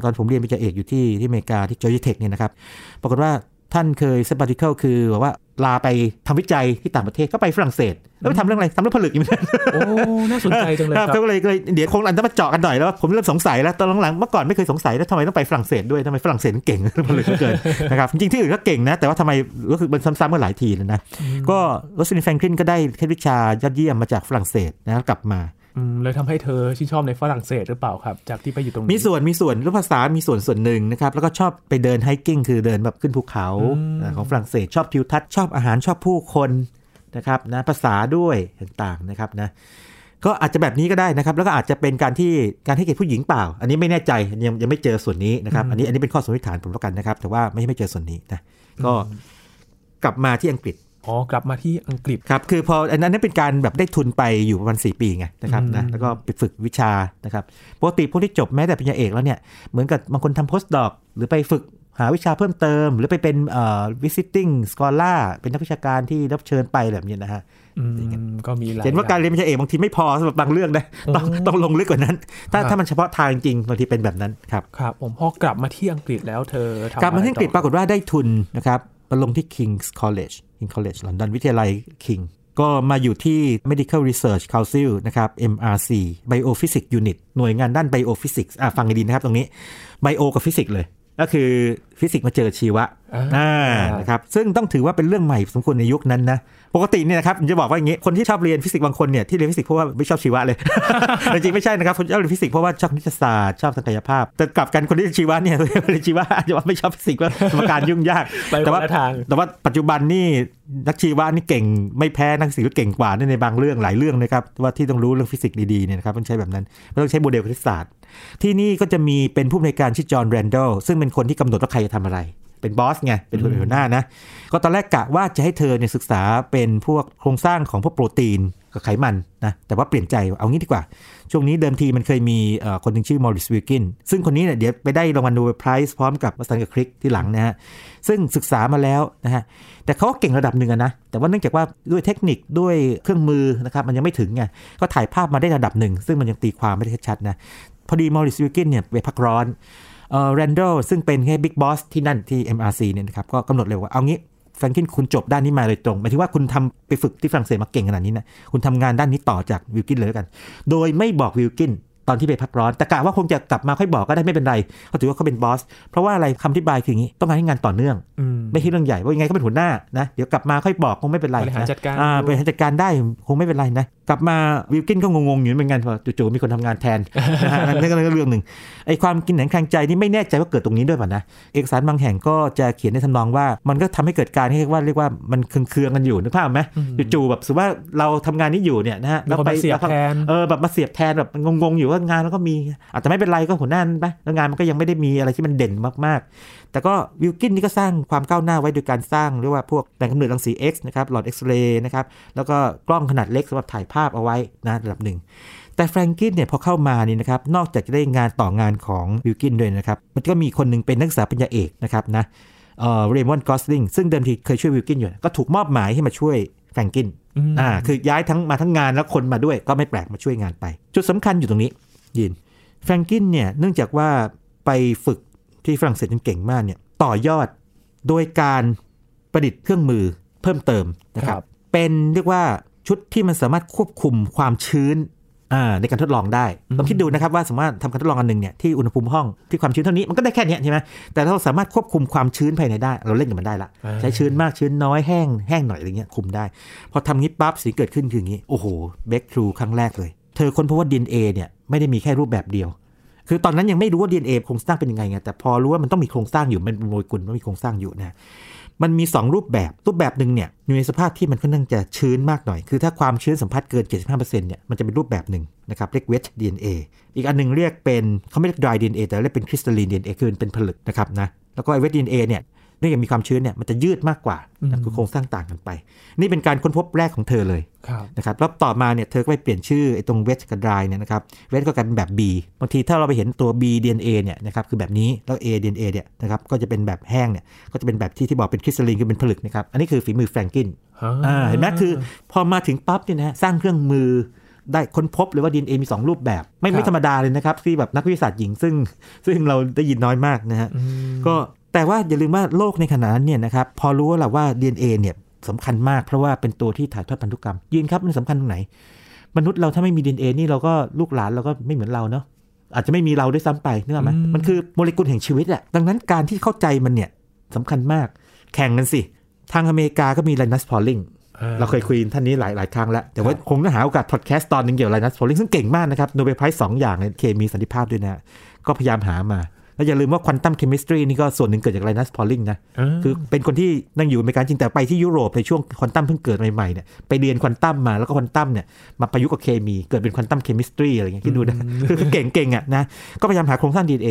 ตอนผมเรียนปริญญาเอกอยู่ที่อเมริกาที่จอร์เจียเทคเนี่ยนะครับปรากฏว่าท่านเคยเซปาร์ติเคิลคือแบบว่าลาไปทำวิจัยที่ต่างประเทศก็ไปฝรั่งเศสแล้วไปทำเรื่องอะไรทำเรื่องผลึกอย่างนี้โอ้น่าสนใจจังเลยครับก็เลยเดี๋ยวคงอันต้องมาเจาะกันหน่อยแล้วผมเริ่มสงสัยแล้วตอนหลังๆเมื่อก่อนไม่เคยสงสัยแล้วทำไมต้องไปฝรั่งเศสด้วยทำไมฝรั่งเศสเก่งเรื่องผลึกเกินนะครับจริงที่อื่นก็เก่งนะแต่ว่าทำไมรู้สึกมันซ้ำๆกันหลายทีเลยนะก็โรสลินแฟรงคลินก็ได้เทควิชายอดเยี่ยมมาจากฝรั่งเศสนะกลับมาเลยทำให้เธอชื่นชอบในฝรั่งเศสหรือเปล่าครับจากที่ไปอยู่ตรงนี้มีส่วนเรื่องภาษามีส่วนหนึ่งนะครับแล้วก็ชอบไปเดินไฮกิ้งคือเดินแบบขึ้นภูเขาของฝรั่งเศสชอบทิวทัศน์ชอบอาหารชอบผู้คนนะครับนะภาษาด้วยต่างๆนะครับนะก็อาจจะแบบนี้ก็ได้นะครับแล้วก็อาจจะเป็นการให้เกียรติผู้หญิงเปล่าอันนี้ไม่แน่ใจยังไม่เจอส่วนนี้นะครับอันนี้เป็นข้อสมมติฐานผมแล้วกันนะครับแต่ว่าไม่เจอส่วนนี้นะก็กลับมาที่อังกฤษกลับมาที่อังกฤษครับคือพออันนั้นเป็นการแบบได้ทุนไปอยู่ประมาณ4ปีไงนะครับนะแล้วก็ไปฝึกวิชานะครับปกติพวกที่จบแม้แต่ปริญญาเอกแล้วเนี่ยเหมือนกับบางคนทำโพสต์ดอกหรือไปฝึกหาวิชาเพิ่มเติมหรือไปเป็นvisiting scholar เป็นนักวิชาการที่รับเชิญไปแบบนี้นะฮะก็มีหลายเห็นว่าการเรียนปริญญาเอกบางทีไม่พอสำหรับบางเรื่องนะต้องลงลึกกว่านั้นถ้ามันเฉพาะทางจริงบางทีเป็นแบบนั้นครับผมพอกลับมาที่อังกฤษแล้วเธอกลับมาที่อังกฤษปรากฏว่าได้ทุนนะครับมาลงที่ King's College London วิทยาลัย King ก็มาอยู่ที่ Medical Research Council นะครับ MRC Biophysics Unit หน่วยงานด้าน Biophysics ฟังให้ดีนะครับตรงนี้ Bio กับ Physics เลยก็คือฟิสิกส์มาเจอชีวะนะครับซึ่งต้องถือว่าเป็นเรื่องใหม่สมควรในยุคนั้นนะปกติเนี่ยนะครับผมจะบอกว่าอย่างงี้คนที่ชอบเรียนฟิสิกส์บางคนเนี่ยที่เรียนฟิสิกส์เพราะว่าไม่ชอบชีวะเลย จริงๆไม่ใช่นะครับคนชอบเรียนฟิสิกส์เพราะว่าชอบนิติศาสตร์ชอบศักยภาพแต่กลับกันคนที่ชีวะเนี่ยเรียนชีวะจะว่าไม่ชอบฟิสิกส์ว่าสมการยุ่งยากแต่ว่าปัจจุบันนี่นักชีวะนี่เก่งไม่แพ้นักศิลป์เก่งกว่าในบางเรื่องหลายเรื่องนะครับว่าที่ต้องรู้เรื่องฟิสิกส์ดีๆเนี่ยนะครับต้องใช้แบบนั้นต้องใช้โมเดลคณิตศาสตร์ที่นี่ก็จะมีเป็นผู้อำนวยการชื่อจอห์นแรนดอลซึ่งเป็นคนที่กำหนดว่าใครจะทำอะไรเป็นบอสไงเป็นหัวหน้านะก็ตอนแรกกะว่าจะให้เธอเนี่ยศึกษาเป็นพวกโครงสร้างของพวกโปรตีนกับไขมันนะแต่ว่าเปลี่ยนใจเอางี้ดีกว่าช่วงนี้เดิมทีมันเคยมีคนหนึ่งชื่อมอริสวิลกินซึ่งคนนี้เนี่ยเดี๋ยวไปได้รางวัลโนเบลไพรส์พร้อมกับวัตสันกับคริกที่หลังนะฮะซึ่งศึกษามาแล้วนะฮะแต่เขาเก่งระดับหนึ่งนะแต่ว่าเนื่องจากว่าด้วยเทคนิคด้วยเครื่องมือนะครับมันยังไม่ถึงไงก็ถ่ายภาพมาได้ระดับหนึ่งซึ่งมันยังตีความไม่ได้ชัดนะพอดีมอริสวิลกินเนี่ยไปพักร้อนแรนดอลซึ่งเป็นแค่บิ๊กบอสที่นั่นที่ MRC เนี่ยนะครับก็กำหนดเลยว่าเอางี้แฟรงคลินคุณจบด้านนี้มาเลยตรงหมายถึงว่าคุณทำไปฝึกที่ฝรั่งเศสมาเก่งขนาดนี้นะคุณทำงานด้านนี้ต่อจากวิลกินเลยแล้วกันโดยไม่บอกวิลกิน ตอนที่ไปพักร้อนแต่กะว่าคงจะกลับมาค่อยบอกก็ได้ไม่เป็นไรเขาถือว่าเขาเป็นบอสเพราะว่าอะไรคำอธิบายคืออย่างนี้ต้องการให้งานต่อเนื่องไม่ใช่เรื่องใหญ่ว่ายังไงก็เป็นหัวหน้านะเดี๋ยวกลับมาค่อยบอกคงไม่เป็นไรนะบริหารจัดการได้คงไม่เป็นไรนะกลับมาวิลกินก็งงๆอยู่เหมือนกันพอจู่ๆมีคนทำงานแทนนั่นก็เรื่องนึงไอ้ความกินแหนงแข็งใจนี่ไม่แน่ใจว่าเกิดตรงนี้ด้วยป่ะนะเอกสารบางแห่งก็จะเขียนในทำนองว่ามันก็ทำให้เกิดการเรียกว่ามันเคืองๆกันอยู่นึกภาพไหมจู่ๆแบบสมมติว่าเราทำงานนี้อยู่เนี่ยนะฮะแล้วไปแบบมาเสียบแทนแบบงงๆอยู่ว่างานแล้วก็มีแต่ไม่เป็นไรก็หัวหน้าไปแล้วงานมันก็ยังไม่ได้มีอะไรที่มันเด่นมากๆแต่ก็วิลกินนี่ก็สร้างความก้าวหน้าไว้โดยการสร้างเรียกว่าพวกแหล่งกำเนิดรังสี X นะครับหลอด X-ray นะครับแล้วก็กล้องขนาดเล็กสำหรับถ่ายภาพเอาไว้นะระดับหนึ่งแต่แฟรงกินเนี่ยพอเข้ามานี่นะครับนอกจากจะได้งานต่องานของวิลกินด้วยนะครับมันก็มีคนหนึ่งเป็นนักศึกษาปริญญาเอกนะครับนะเรมอนด์กอสลิงซึ่งเดิมทีเคยช่วยวิลกินอยู่ก็ถูกมอบหมายให้มาช่วยแฟรงกินคือย้ายทั้งงานและคนมาด้วยก็ไม่แปลกมาช่วยงานไปจุดสำคัญอยู่ตรงนี้ยินแฟรงกินเนี่ยเนื่องจากว่าไปฝึกที่ฝรั่งเศสจนเก่งมากเนี่ยต่อยอดโดยการประดิษฐ์เครื่องมือเพิ่มเติมนะครับเป็นเรียกว่าชุดที่มันสามารถควบคุมความชื้นในการทดลองได้ต้องคิดดูนะครับว่าสามารถทำการทดลองอันหนึ่งเนี่ยที่อุณหภูมิห้องที่ความชื้นเท่านี้มันก็ได้แค่นี้ใช่ไหมแต่ถ้าเราสามารถควบคุมความชื้นภายในได้เราเล่นกับมันได้ละใช้ชื้นมากชื้นน้อยแห้งหน่อยอะไรเงี้ยคุมได้พอทำงี้ปั๊บสิ่งเกิดขึ้นคืออย่างนี้โอ้โหเบรกทรูครั้งแรกเลยเธอค้นพบว่า DNA เนี่ยไม่ได้มีแค่รูปแบบเดียวคือตอนนั้นยังไม่รู้ว่า DNA โครงสร้างเป็นยังไงไงแต่พอรู้ว่ามันต้องมีโครงสร้างอยู่มันเป็นโมเลกุลมันมีโครงสร้างอยู่นะมันมี2รูปแบบนึงเนี่ยอยู่ในสภาพที่มันค่อนข้างจะชื้นมากหน่อยคือถ้าความชื้นสัมผัสเกิน 75% เนี่ยมันจะเป็นรูปแบบนึงนะครับเรียก wet DNA อีกอันนึงเรียกเป็นเขาไม่เรียก dry DNA แต่เรียกเป็น crystalline DNA คือเป็นผลึกนะครับนะแล้วก็ wet DNA เนี่ยเนื่องจากมีความชื้นเนี่ยมันจะยืดมากกว่าคือโครงสร้างต่างกันไปนี่เป็นการค้นพบแรกของเธอเลยนะครับแล้วต่อมาเนี่ยเธอก็ไปเปลี่ยนชื่อไอ้ตรง wet กับ dry เนี่ยนะครับ wet ก็กลายเป็นแบบ B บางทีถ้าเราไปเห็นตัว B DNA เนี่ยนะครับคือแบบนี้แล้ว A DNA เนี่ยนะครับก็จะเป็นแบบแห้งเนี่ยก็จะเป็นแบบที่บอกเป็นคริสตัลลีนคือเป็นผลึกนะครับอันนี้คือฝีมือแฟรงกินเห็นไหมคือพอมาถึงปั๊บเนี่ยนะสร้างเครื่องมือได้ค้นพบเลยว่า DNA มี2รูปแบบไม่ธรรมดาเลยนะครับที่แบบนักวิทยาศาสตร์หญิงซึ่งเราได้ยินน้อยมากนะฮะก็แต่ว่าอย่าลืมว่าโลกในขณะนั้นเนี่ยนะครับพอรู้แล้วว่า DNA เนี่ยสำคัญมากเพราะว่าเป็นตัวที่ถ่ายทอดพันธุกรรมยินครับมันสำคัญตรงไหนมนุษย์เราถ้าไม่มี DNA นี่เราก็ลูกหลานเราก็ไม่เหมือนเราเนาะอาจจะไม่มีเราด้วยซ้ำไปนึกออกไหมมันคือโมเลกุลแห่งชีวิตแหละดังนั้นการที่เข้าใจมันเนี่ยสำคัญมากแข่งกันสิทางอเมริกาก็มีไลนัสพอลลิงเราเคยคุยท่านนี้หลายครั้งแล้วแต่ว่าคงต้องหาโอกาสพอดแคสต์ตอนนึงเกี่ยวไลนัสพอลลิงซึ่งเก่งมากนะครับโนเบลไพรส์2อย่างในเคมีสันติภาพด้วยนะก็พยายามหามาแล้วอย่าลืมว่าควอนตัมเคมิสตรีนี่ก็ส่วนหนึ่งเกิดจากไลนัสพอลลิงนะคือเป็นคนที่นั่งอยู่อเมริกาจริงแต่ไปที่ยุโรปในช่วงควอนตัมเพิ่งเกิดใหม่ๆเนี่ยไปเรียนควอนตัมมาแล้วก็ควอนตัมเนี่ยมาประยุกต์กับเคมีเกิดเป็นควอนตัมเคมิสตรีอะไรอย่างเงี้ยคิดดูนะคือเก่งอ่ะนะก็พยายามหาโครงสร้าง DNA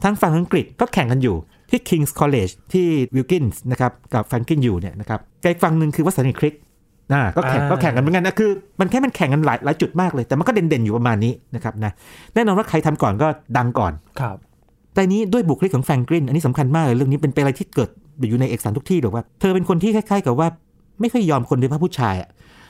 ทั้งฝั่งอังกฤษก็แข่งกันอยู่ที่ King's College ที่วิลกินส์นะครับกับแฟรงกินอยู่เนี่ยนะครับไกลฝั่งนึงคือวัสดุคลิกก็แข่งกันเหมือนกันนะคือมันแค่มันแข่งกันหลายจุดมากเลยแต่มันก็เด่นๆอยู่ประมาณนี้นะครับนะแน่นอนว่าใครทำก่อนก็ดังก่อนแต่นี้ด้วยบุคลิกของแฟรงกินอันนี้สำคัญมากเลยเรื่องนี้เป็นอะไรที่เกิดอยู่ในเอกสารทุกที่หรือว่าเธอเป็นคนที่คล้ายๆกับว่าไม่ค่อยยอมคนโดยเฉพาะผู้ชา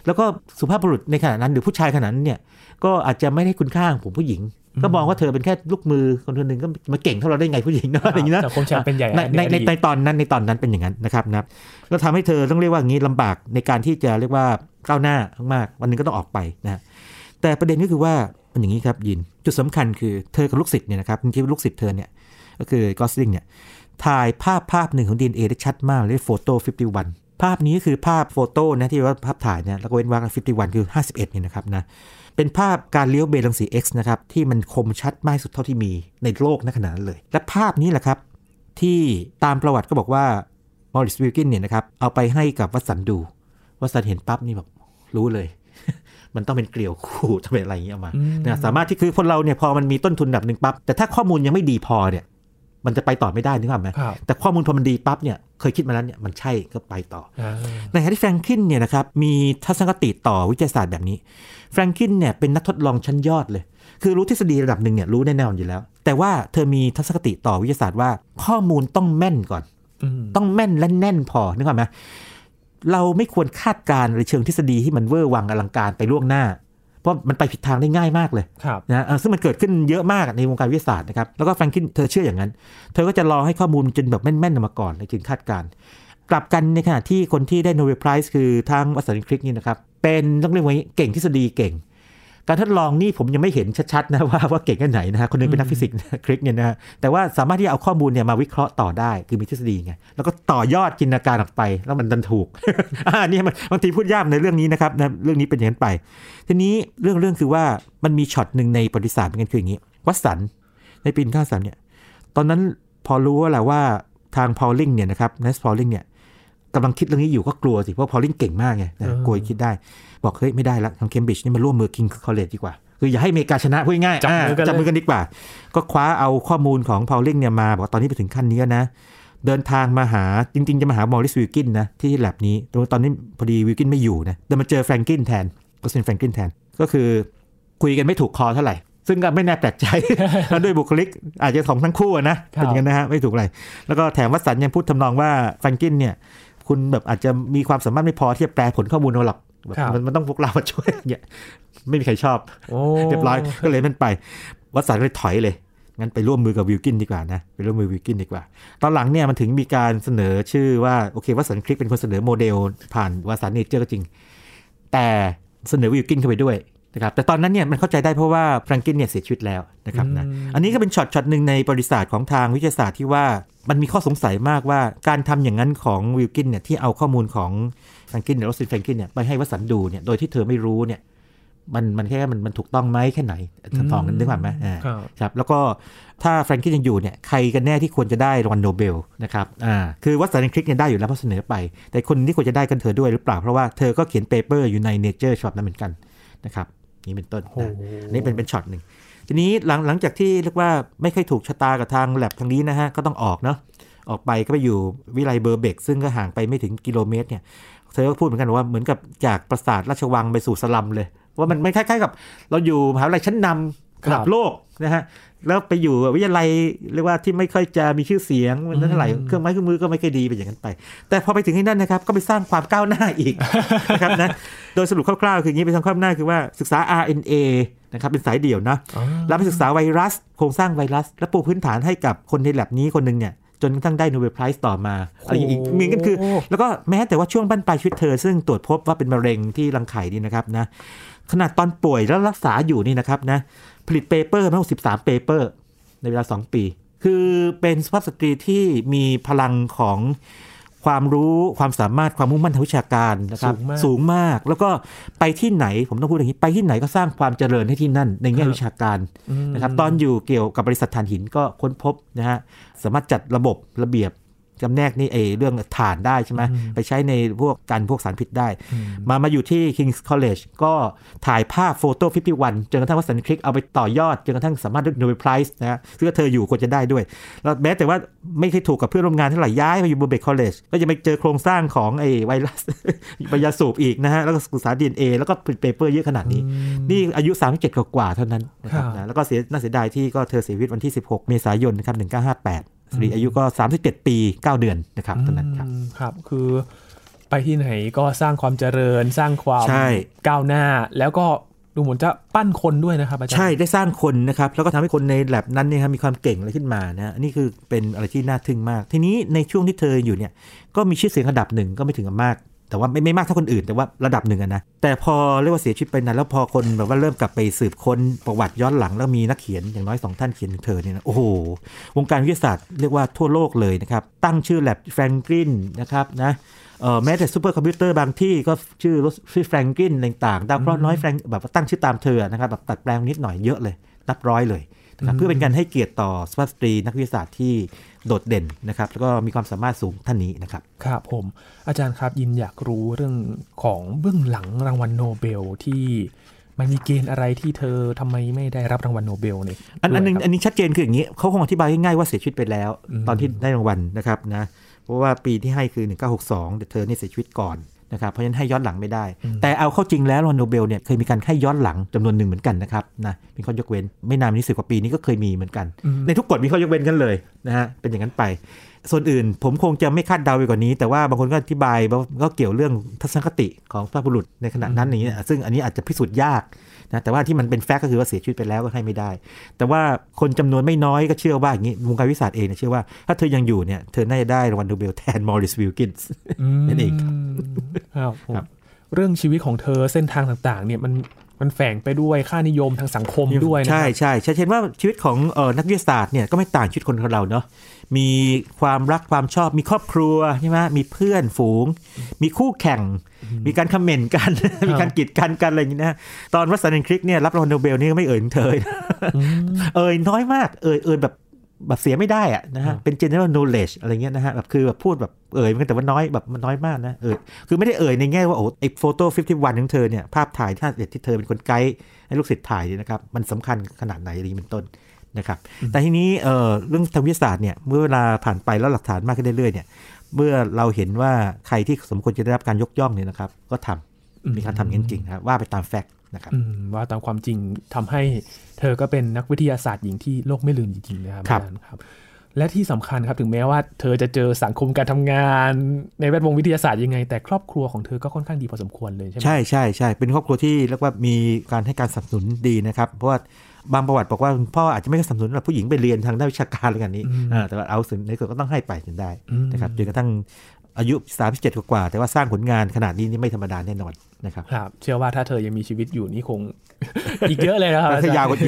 ยแล้วก็สุภาพบุรุษในขณะนั้นหรือผู้ชายขนาดนั้นเนี่ยก็อาจจะไม่ให้คุณค่าของผู้หญิงก็มองว่าเธอเป็นแค่ลูกมือคนหนึ่งก็มาเก่งเท่าเราได้ไงผู้หญิงเนาะอะไรอย่างนี้นะแต่คนชายเป็นใหญ่ในตอนนั้นเป็นอย่างนั้นนะครับนะแล้วทำให้เธอต้องเรียกว่างี้ลำบากในการที่จะเรียกว่าก้าวหน้ามากวันนึงก็ต้องออกไปนะแต่ประเด็นก็คือว่ามันอย่างนี้ครับยินจุดสำคัญคือเธอกับลูกศิษย์เนี่ยนะครับที่ลูกศิษย์เธอเนี่ยก็คือกอสลิงเนี่ยถ่ายภาพหนึ่งของ DNA ได้ชัดมากเลยโฟโต้51ภาพนี้คือภาพโฟโต้นะที่ว่าภาพถ่ายเนี่ยแล้วก็เว้นวรรค51คือ51เนี่ยนะครับนะเป็นภาพการเลี้ยวเบรังสี X นะครับที่มันคมชัดมากสุดเท่าที่มีในโลกณขณะนั้นเลยและภาพนี้แหละครับที่ตามประวัติก็บอกว่ามอริส วิลกินเนี่ยนะครับเอาไปให้กับวัตสันดูวัตสันเห็นปั๊บนี่แบบรู้เลยมันต้องเป็นเกลียวคู่ทำเป็นอะไรอย่างเงี้ยมานะสามารถที่คือคนเราเนี่ยพอมันมีต้นทุนระดับนึงปั๊บแต่ถ้าข้อมูลยังไม่ดีพอเนี่ยมันจะไปต่อไม่ได้นึกออกไหมแต่ข้อมูลพอมันดีปั๊บเนี่ยเคยคิดมาแล้วเนี่ยมันใช่ก็ไปต่อในขณะที่แฟรงกินเนี่ยนะครับมีทัศนคติต่อวิทยาศาสตร์แบบนี้แฟรงกินเนี่ยเป็นนักทดลองชั้นยอดเลยคือรู้ทฤษฎีระดับนึงเนี่ยรู้แน่นอนอยู่แล้วแต่ว่าเธอมีทัศนคติต่อวิทยาศาสตร์ว่าข้อมูลต้องแม่นก่อนต้องแม่นและแน่นพอนึกออกไหมเราไม่ควรคาดการณ์ในเชิงทฤษฎีที่มันเวอร์วังอลังการไปล่วงหน้าเพราะมันไปผิดทางได้ง่ายมากเลยนะซึ่งมันเกิดขึ้นเยอะมากในวงการวิทยาศาสตร์นะครับแล้วก็แฟรงกินเธอเชื่ออย่างนั้นเธอก็จะรอให้ข้อมูลจนแบบแม่นๆมาก่อนจึงคาดการณ์กลับกันในขณะที่คนที่ได้โนเบลไพรส์คือทางวัตสันคลิกนี่นะครับเป็นต้องเรียกว่าเก่งทฤษฎีเก่ง การทดลองนี่ผมยังไม่เห็นชัดๆนะว่าเก่งแค่ไหนนะฮะคนนึงเป็นนักฟิสิกส์คลิกเนี่ยนะฮะแต่ว่าสามารถที่จะเอาข้อมูลเนี่ยมาวิเคราะห์ต่อได้คือมีทฤษฎีไงแล้วก็ต่อยอดจินตนาการออกไปแล้วมันดันถูก อันนี้มันบางทีพูดยากในเรื่องนี้นะครับนะเรื่องนี้เป็นอย่างนั้นไปทีนี้เรื่องคือว่ามันมีช็อตนึงในประวัติศาสตร์เป็นกันคืออย่างงี้วัตสันในปี1993เนี่ยตอนนั้นพอรู้แล้วว่าทางพอลลิงเนี่ยนะครับนัสพอลลิงเนี่ยกำลังคิดเรื่องนี้อยู่ก็กลัวสิเพราะพอลลิงเก่งมากไงกลัวคิดได้บอกเฮ้ยไม่ได้ละทางเคมบริดจ์นี่มันร่วมมือ King's College ดีกว่าคืออย่าให้อเมริกาชนะพูดง่ายจับมือกันดีกว่าก็คว้าเอาข้อมูลของพอลลิงเนี่ยมาบอกตอนนี้ไปถึงขั้นนี้นะเดินทางมาหาจริงๆจะมาหามอริสวิลกินนะที่แลบนี้ตอนนี้พอดีวิลกินไม่อยู่นะเดินมาเจอแฟรงกินแทนก็เป็นแฟรงกินแทนก็คือคุยกันไม่ถูกคอเท่าไหร่ซึ่งก็ไม่น่าแปลกใจแล้วด้วยบุคลิกอาจจะของทั้งคู่นะเป็นอย่างนั้นนะฮะไม่ถูกอะไรแล้วก็แถมวัตสันยังพูดทำนองว่าแฟรงกินเนี่ยคุณแบบอาจจะมีความสามารถไม่พอที่จะแปลผลข้อมูลเราหรอกมันต้องพวกเรามาช่วยเนี่ยไม่มีใครชอบเรียบร้อยก็เลยมันไปวัตสันเลยถอยเลยงั้นไปร่วมมือกับวิลกินดีกว่านะไปร่วมมือวิลกินดีกว่าตอนหลังเนี่ยมันถึงมีการเสนอชื่อว่าโอเควัตสันคลิกเป็นคนเสนอโมเดลผ่านวัตสันเนเจอร์ก็จริงแต่เสนอวิลกินเข้าไปด้วยนะครับแต่ตอนนั้นเนี่ยมันเข้าใจได้เพราะว่าแฟรงกินเนี่ยเสียชีวิตแล้วนะครับนะอันนี้ก็เป็นช็อตนึงในประวัติศาสตร์ของทางวิทยาศาสตร์ที่ว่ามันมีข้อสงสัยมากว่าการทำอย่างนั้นของวิลกินเนี่ยที่เอาข้อมูลของแฟรงกินหรือว่าแฟรงกินเนี่ยไปให้วัตสันดูเนี่ยโดยที่เธอไม่รู้เนี่ยมันแค่มันถูกต้องไหมแค่ไหนทองกันนึกออกไหมครับแล้วก็ถ้าแฟรงกินยังอยู่เนี่ยใครกันแน่ที่ควรจะได้รางวัลโนเบลนะครับคือวัตสันคลิกเนี่ยได้อยู่แล้วเพราะเสนอไปแต่คนที่ควรจะได้กันเธอด้วยหรือเปล่าเพราะว่าเธอก็เขียนเปเปอร์อยู่ใน Nature ฉบับนั้นเหมือนกันนะครับนี่เป็นต้นนะอันนี้เป็นช็อตหนึ่งทีนี้หลังจากที่เรียกว่าไม่ค่อยถูกชะตากับทางแลบทางนี้นะฮะก็ต้องออกเนาะออกไปก็ไปอยู่วิไลเบอร์เบกซึ่งก็ห่างไปไม่ถึงกิโลเมตรเนี่ยเธอก็พูดเหมือนกันว่าเหมือนกับจากปราสาทราชวังไปสู่สลัมเลยว่ามันไม่คล้ายๆกับเราอยู่มหาวิทยาลัยชั้นนำระดับโลกนะฮะแล้วไปอยู่วิทยาลัยเรียกว่าที่ไม่ค่อยจะมีชื่อเสียงมันเท่าไหร่เครื่องไม้เครื่องมือก็ไม่ค่อยดีไปอย่างนั้นไปแต่พอไปถึงที่นั่นนะครับก็ไปสร้างความก้าวหน้าอีกนะครับนะโดยสรุปคร่าวๆคืออย่างนี้ไปทางความหน้าคือว่าศึกษา RNA นะครับเป็นสายเดี่ยวนะแล้วไปศึกษาไวรัสโครงสร้างไวรัสและปูพื้นฐานให้กับคนในแลบนี้คนนึงเนี่ยจนกระทั่งได้โนเบลไพรส์ต่อมาอะไรอีกมีก็คือแล้วก็แม้แต่ว่าช่วงบั้นปลายชีวิตเธอซึ่งตรวจพบว่าเป็นมะเร็งที่รังไข่นี่นะครับนะขนาดตอนป่วยแล้วรักษาอยู่นี่นะครับนะผลิตเปเปอร์ทั้ง13เปเปอร์ในเวลา2ปีคือเป็นสุภาพสตรีที่มีพลังของความรู้ความสามารถความมุ่งมั่นทางวิชาการนะครับสูงมากแล้วก็ไปที่ไหนผมต้องพูดอย่างนี้ไปที่ไหนก็สร้างความเจริญให้ที่นั่นในแง่วิชาการนะครับตอนอยู่เกี่ยวกับบริษัทถ่านหินก็ค้นพบนะฮะสามารถจัดระบบระเบียบจำแนกนี่เรื่องถ่านได้ใช่ไหมไปใช้ในพวกการพวกสารพิษได้มาอยู่ที่ King's College ก็ถ่ายภาพโฟโต้51จนกระทั่งว่าสันคลิกเอาไปต่อยอดจนกระทั่งสามารถได้โนเบลไพรส์นะซึ่งเธออยู่ควรจะได้ด้วยแล้วแม้แต่ว่าไม่เคยถูกกับเพื่อนร่วมงานเท่าไหร่ย้ายไปอยู่ Biophysics College ก็จะไปเจอโครงสร้างของไอ้ไวรัสปัญญาสูบอีกนะฮะแล้วก็ศึกษา DNA แล้วก็ผลิตเปเปอร์เยอะขนาดนี้นี่อายุ37กว่าเท่านั้นนะครับนะแล้วก็น่าเสียดายที่ก็เธอเสียชีวิตวันที่16เมษายนนะครับ1958อายุก็37ปี9เดือนนะครับตอนนั้นครับคือไปที่ไหนก็สร้างความเจริญสร้างความก้าวหน้าแล้วก็ดูเหมือนจะปั้นคนด้วยนะครับอาจารย์ใช่ได้สร้างคนนะครับแล้วก็ทำให้คนในแลบนั้นเนี่ยมีความเก่งอะไรขึ้นมานะนี่คือเป็นอะไรที่น่าทึ่งมากทีนี้ในช่วงที่เธออยู่เนี่ยก็มีชื่อเสียงระดับหนึ่งก็ไม่ถึงกับมากแต่ว่าไม่มากเท่าคนอื่นแต่ว่าระดับหนึ่งนะแต่พอเรียกว่าเสียชีวิตไปนานแล้วพอคนแบบว่าเริ่มกลับไปสืบค้นประวัติย้อนหลังแล้วมีนักเขียนอย่างน้อย2ท่านเขียนถึงเธอเนี่ยนะโอ้โหวงการวิทยาศาสตร์เรียกว่าทั่วโลกเลยนะครับตั้งชื่อแลบแฟรงกินนะครับนะแม้แต่ซูเปอร์คอมพิวเตอร์บางที่ก็ชื่อแฟรงกินต่างๆดาวเคราะห์น้อยแฟรงแบบตั้งชื่อตามเธอนะครับแบบตัดแปลงนิดหน่อยเยอะเลยนับร้อยเลยเพื่อเป็นการให้เกียรติต่อสุภาพสตรีนักวิทยาศาสตร์ที่โดดเด่นนะครับแล้วก็มีความสามารถสูงท่านนี้นะครับครับผมอาจารย์ครับยินอยากรู้เรื่องของเบื้องหลังรางวัลโนเบลที่มันมีเกณฑ์อะไรที่เธอทำไมไม่ได้รับรางวัลโนเบลเนี่ยอันนี้ชัดเจนคืออย่างนี้เขาคงอธิบายง่ายๆว่าเสียชีวิตไปแล้วตอนที่ได้รางวัลนะครับนะเพราะว่าปีที่ให้คือ1962แต่เธอนี่เสียชีวิตก่อนนะครับเพราะฉะนั้นให้ย้อนหลังไม่ได้แต่เอาเข้าจริงแล้วรางวัลโนเบลเนี่ยเคยมีการให้ย้อนหลังจำนวนหนึ่งเหมือนกันนะครับนะมีข้อยกเว้นไม่นานนี้10 กว่าปีนี้ก็เคยมีเหมือนกันในทุกกฎมีข้อยกเว้นกันเลยนะฮะเป็นอย่างนั้นไปส่วนอื่นผมคงจะไม่คาดเดาไปกว่านี้แต่ว่าบางคนก็อธิบายก็เกี่ยวเรื่องทัศนคติของพระบุรุษในขณะนั้นอย่างนี้ซึ่งอันนี้อาจจะพิสูจน์ยากนะแต่ว่าที่มันเป็นแฟกต์ก็คือว่าเสียชีวิตไปแล้วก็ให้ไม่ได้แต่ว่าคนจำนวนไม่น้อยก็เชื่อว่าอย่างนี้วงการวิทยาศาสตร์เองเชื่อว่าถ้าเธอยังอยู่เนี่ยเธอน่าจะได้รางวัลโนเบลแทนมอริสวิลกินส์นั่นเองครับเรื่องชีวิตของเธอเส้นทางต่างๆเนี่ยมัน มันแฝงไปด้วยค่านิยมทางสังคมด้วยนะครับใช่เช่นว่าชีวิตของนักวิทยาศาสตร์เนี่ยก็ไม่ต่างชีวิตคนเราเนาะมีความรักความชอบมีครอบครัวใช่ไหมมีเพื่อนฝูงมีคู่แข่งมีการคอมเมนต์กันมีการกีดกันกันอะไรอย่างนี้นะตอนวัตสันคริกเนี่ยรับรางวัลโนเบลนี่ไม่เอ่ยถึงเธอเอ่ยน้อยมากเอ่ยแบบเสียไม่ได้อะนะฮะเป็น general knowledge อะไรเงี้ยนะฮะแบบคือแบบพูดแบบเอ่ยมันแต่ว่าน้อยแบบมันน้อยมากนะคือไม่ได้เอ่ยในแง่ว่าโอ้ไอโฟโต้51ของเธอเนี่ยภาพถ่ายถ้าที่เธอเป็นคนไกด์ให้ลูกศิษย์ถ่ายนะครับมันสำคัญขนาดไหนอะไรเป็นต้นนะครับแต่ทีนี้เรื่องทางวิทยาศาสตร์เนี่ยเมื่อเวลาผ่านไปแล้วหลักฐานมากขึ้นเรื่อยๆเนี่ยเมื่อเราเห็นว่าใครที่สมควรจะได้รับการยกย่องเนี่ยนะครับก็ทำมีการทำจริงๆครับว่าไปตามแฟกต์นะครับว่าตามความจริงทำให้เธอก็เป็นนักวิทยาศาสตร์หญิงที่โลกไม่ลืมจริงๆนะครับครับและที่สำคัญครับถึงแม้ว่าเธอจะเจอสังคมการทำงานในแวดวงวิทยาศาสตร์ยังไงแต่ครอบครัวของเธอก็ค่อนข้างดีพอสมควรเลยใช่ไหมใช่เป็นครอบครัวที่เรียกว่ามีการให้การสนับสนุนดีนะครับเพราะว่าบางประวัติบอกว่าพ่ออาจจะไม่สนับสนุนผู้หญิงไปเรียนทางด้านวิชาการอะไรกันนี้แต่ว่าเอาสินในก็ต้องให้ไปจนได้นะครับจนกระทั่งอายุ37กว่าแต่ว่าสร้างผลงานขนาดนี้นี่ไม่ธรรมดาแน่นอนนะครับเชื่อว่าถ้าเธอยังมีชีวิตอยู่นี่คงอีกเยอะเลยนะครับถ้ายาวกว่า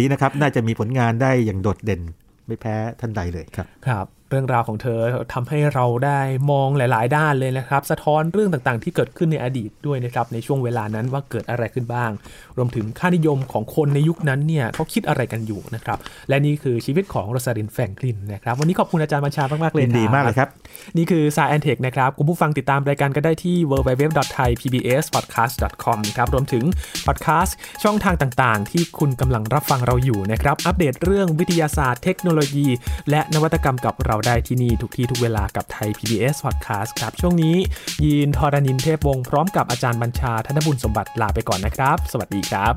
นี้นะครับน่าจะมีผลงานได้อย่างโดดเด่นไม่แพ้ท่านใดเลยครับเรื่องราวของเธอทำให้เราได้มองหลายๆด้านเลยนะครับสะท้อนเรื่องต่างๆที่เกิดขึ้นในอดีตด้วยนะครับในช่วงเวลานั้นว่าเกิดอะไรขึ้นบ้างรวมถึงค่านิยมของคนในยุคนั้นเนี่ยเขาคิดอะไรกันอยู่นะครับและนี่คือชีวิตของโรซาลิน แฟรงคลินนะครับวันนี้ขอบคุณอาจารย์บัญชามากๆเลยดีมากเลยครับนี่คือ Science and Tech นะครับคุณผู้ฟังติดตามรายการก็ได้ที่ www.thaipbspodcast.com ครับรวมถึงพอดคาสต์ช่องทางต่างๆที่คุณกำลังรับฟังเราอยู่นะครับอัปเดตเรื่องวิทยาศาสตร์เทคโนโลยีและนวัตกรรมกับเราได้ที่นี่ทุกที่ทุกเวลากับไทย PBS Podcast ครับช่วงนี้ยีนทรณินเทพวงศ์พร้อมกับอาจารย์บัญชาธนบุญสมบัติลาไปก่อนนะครับสวัสดีครับ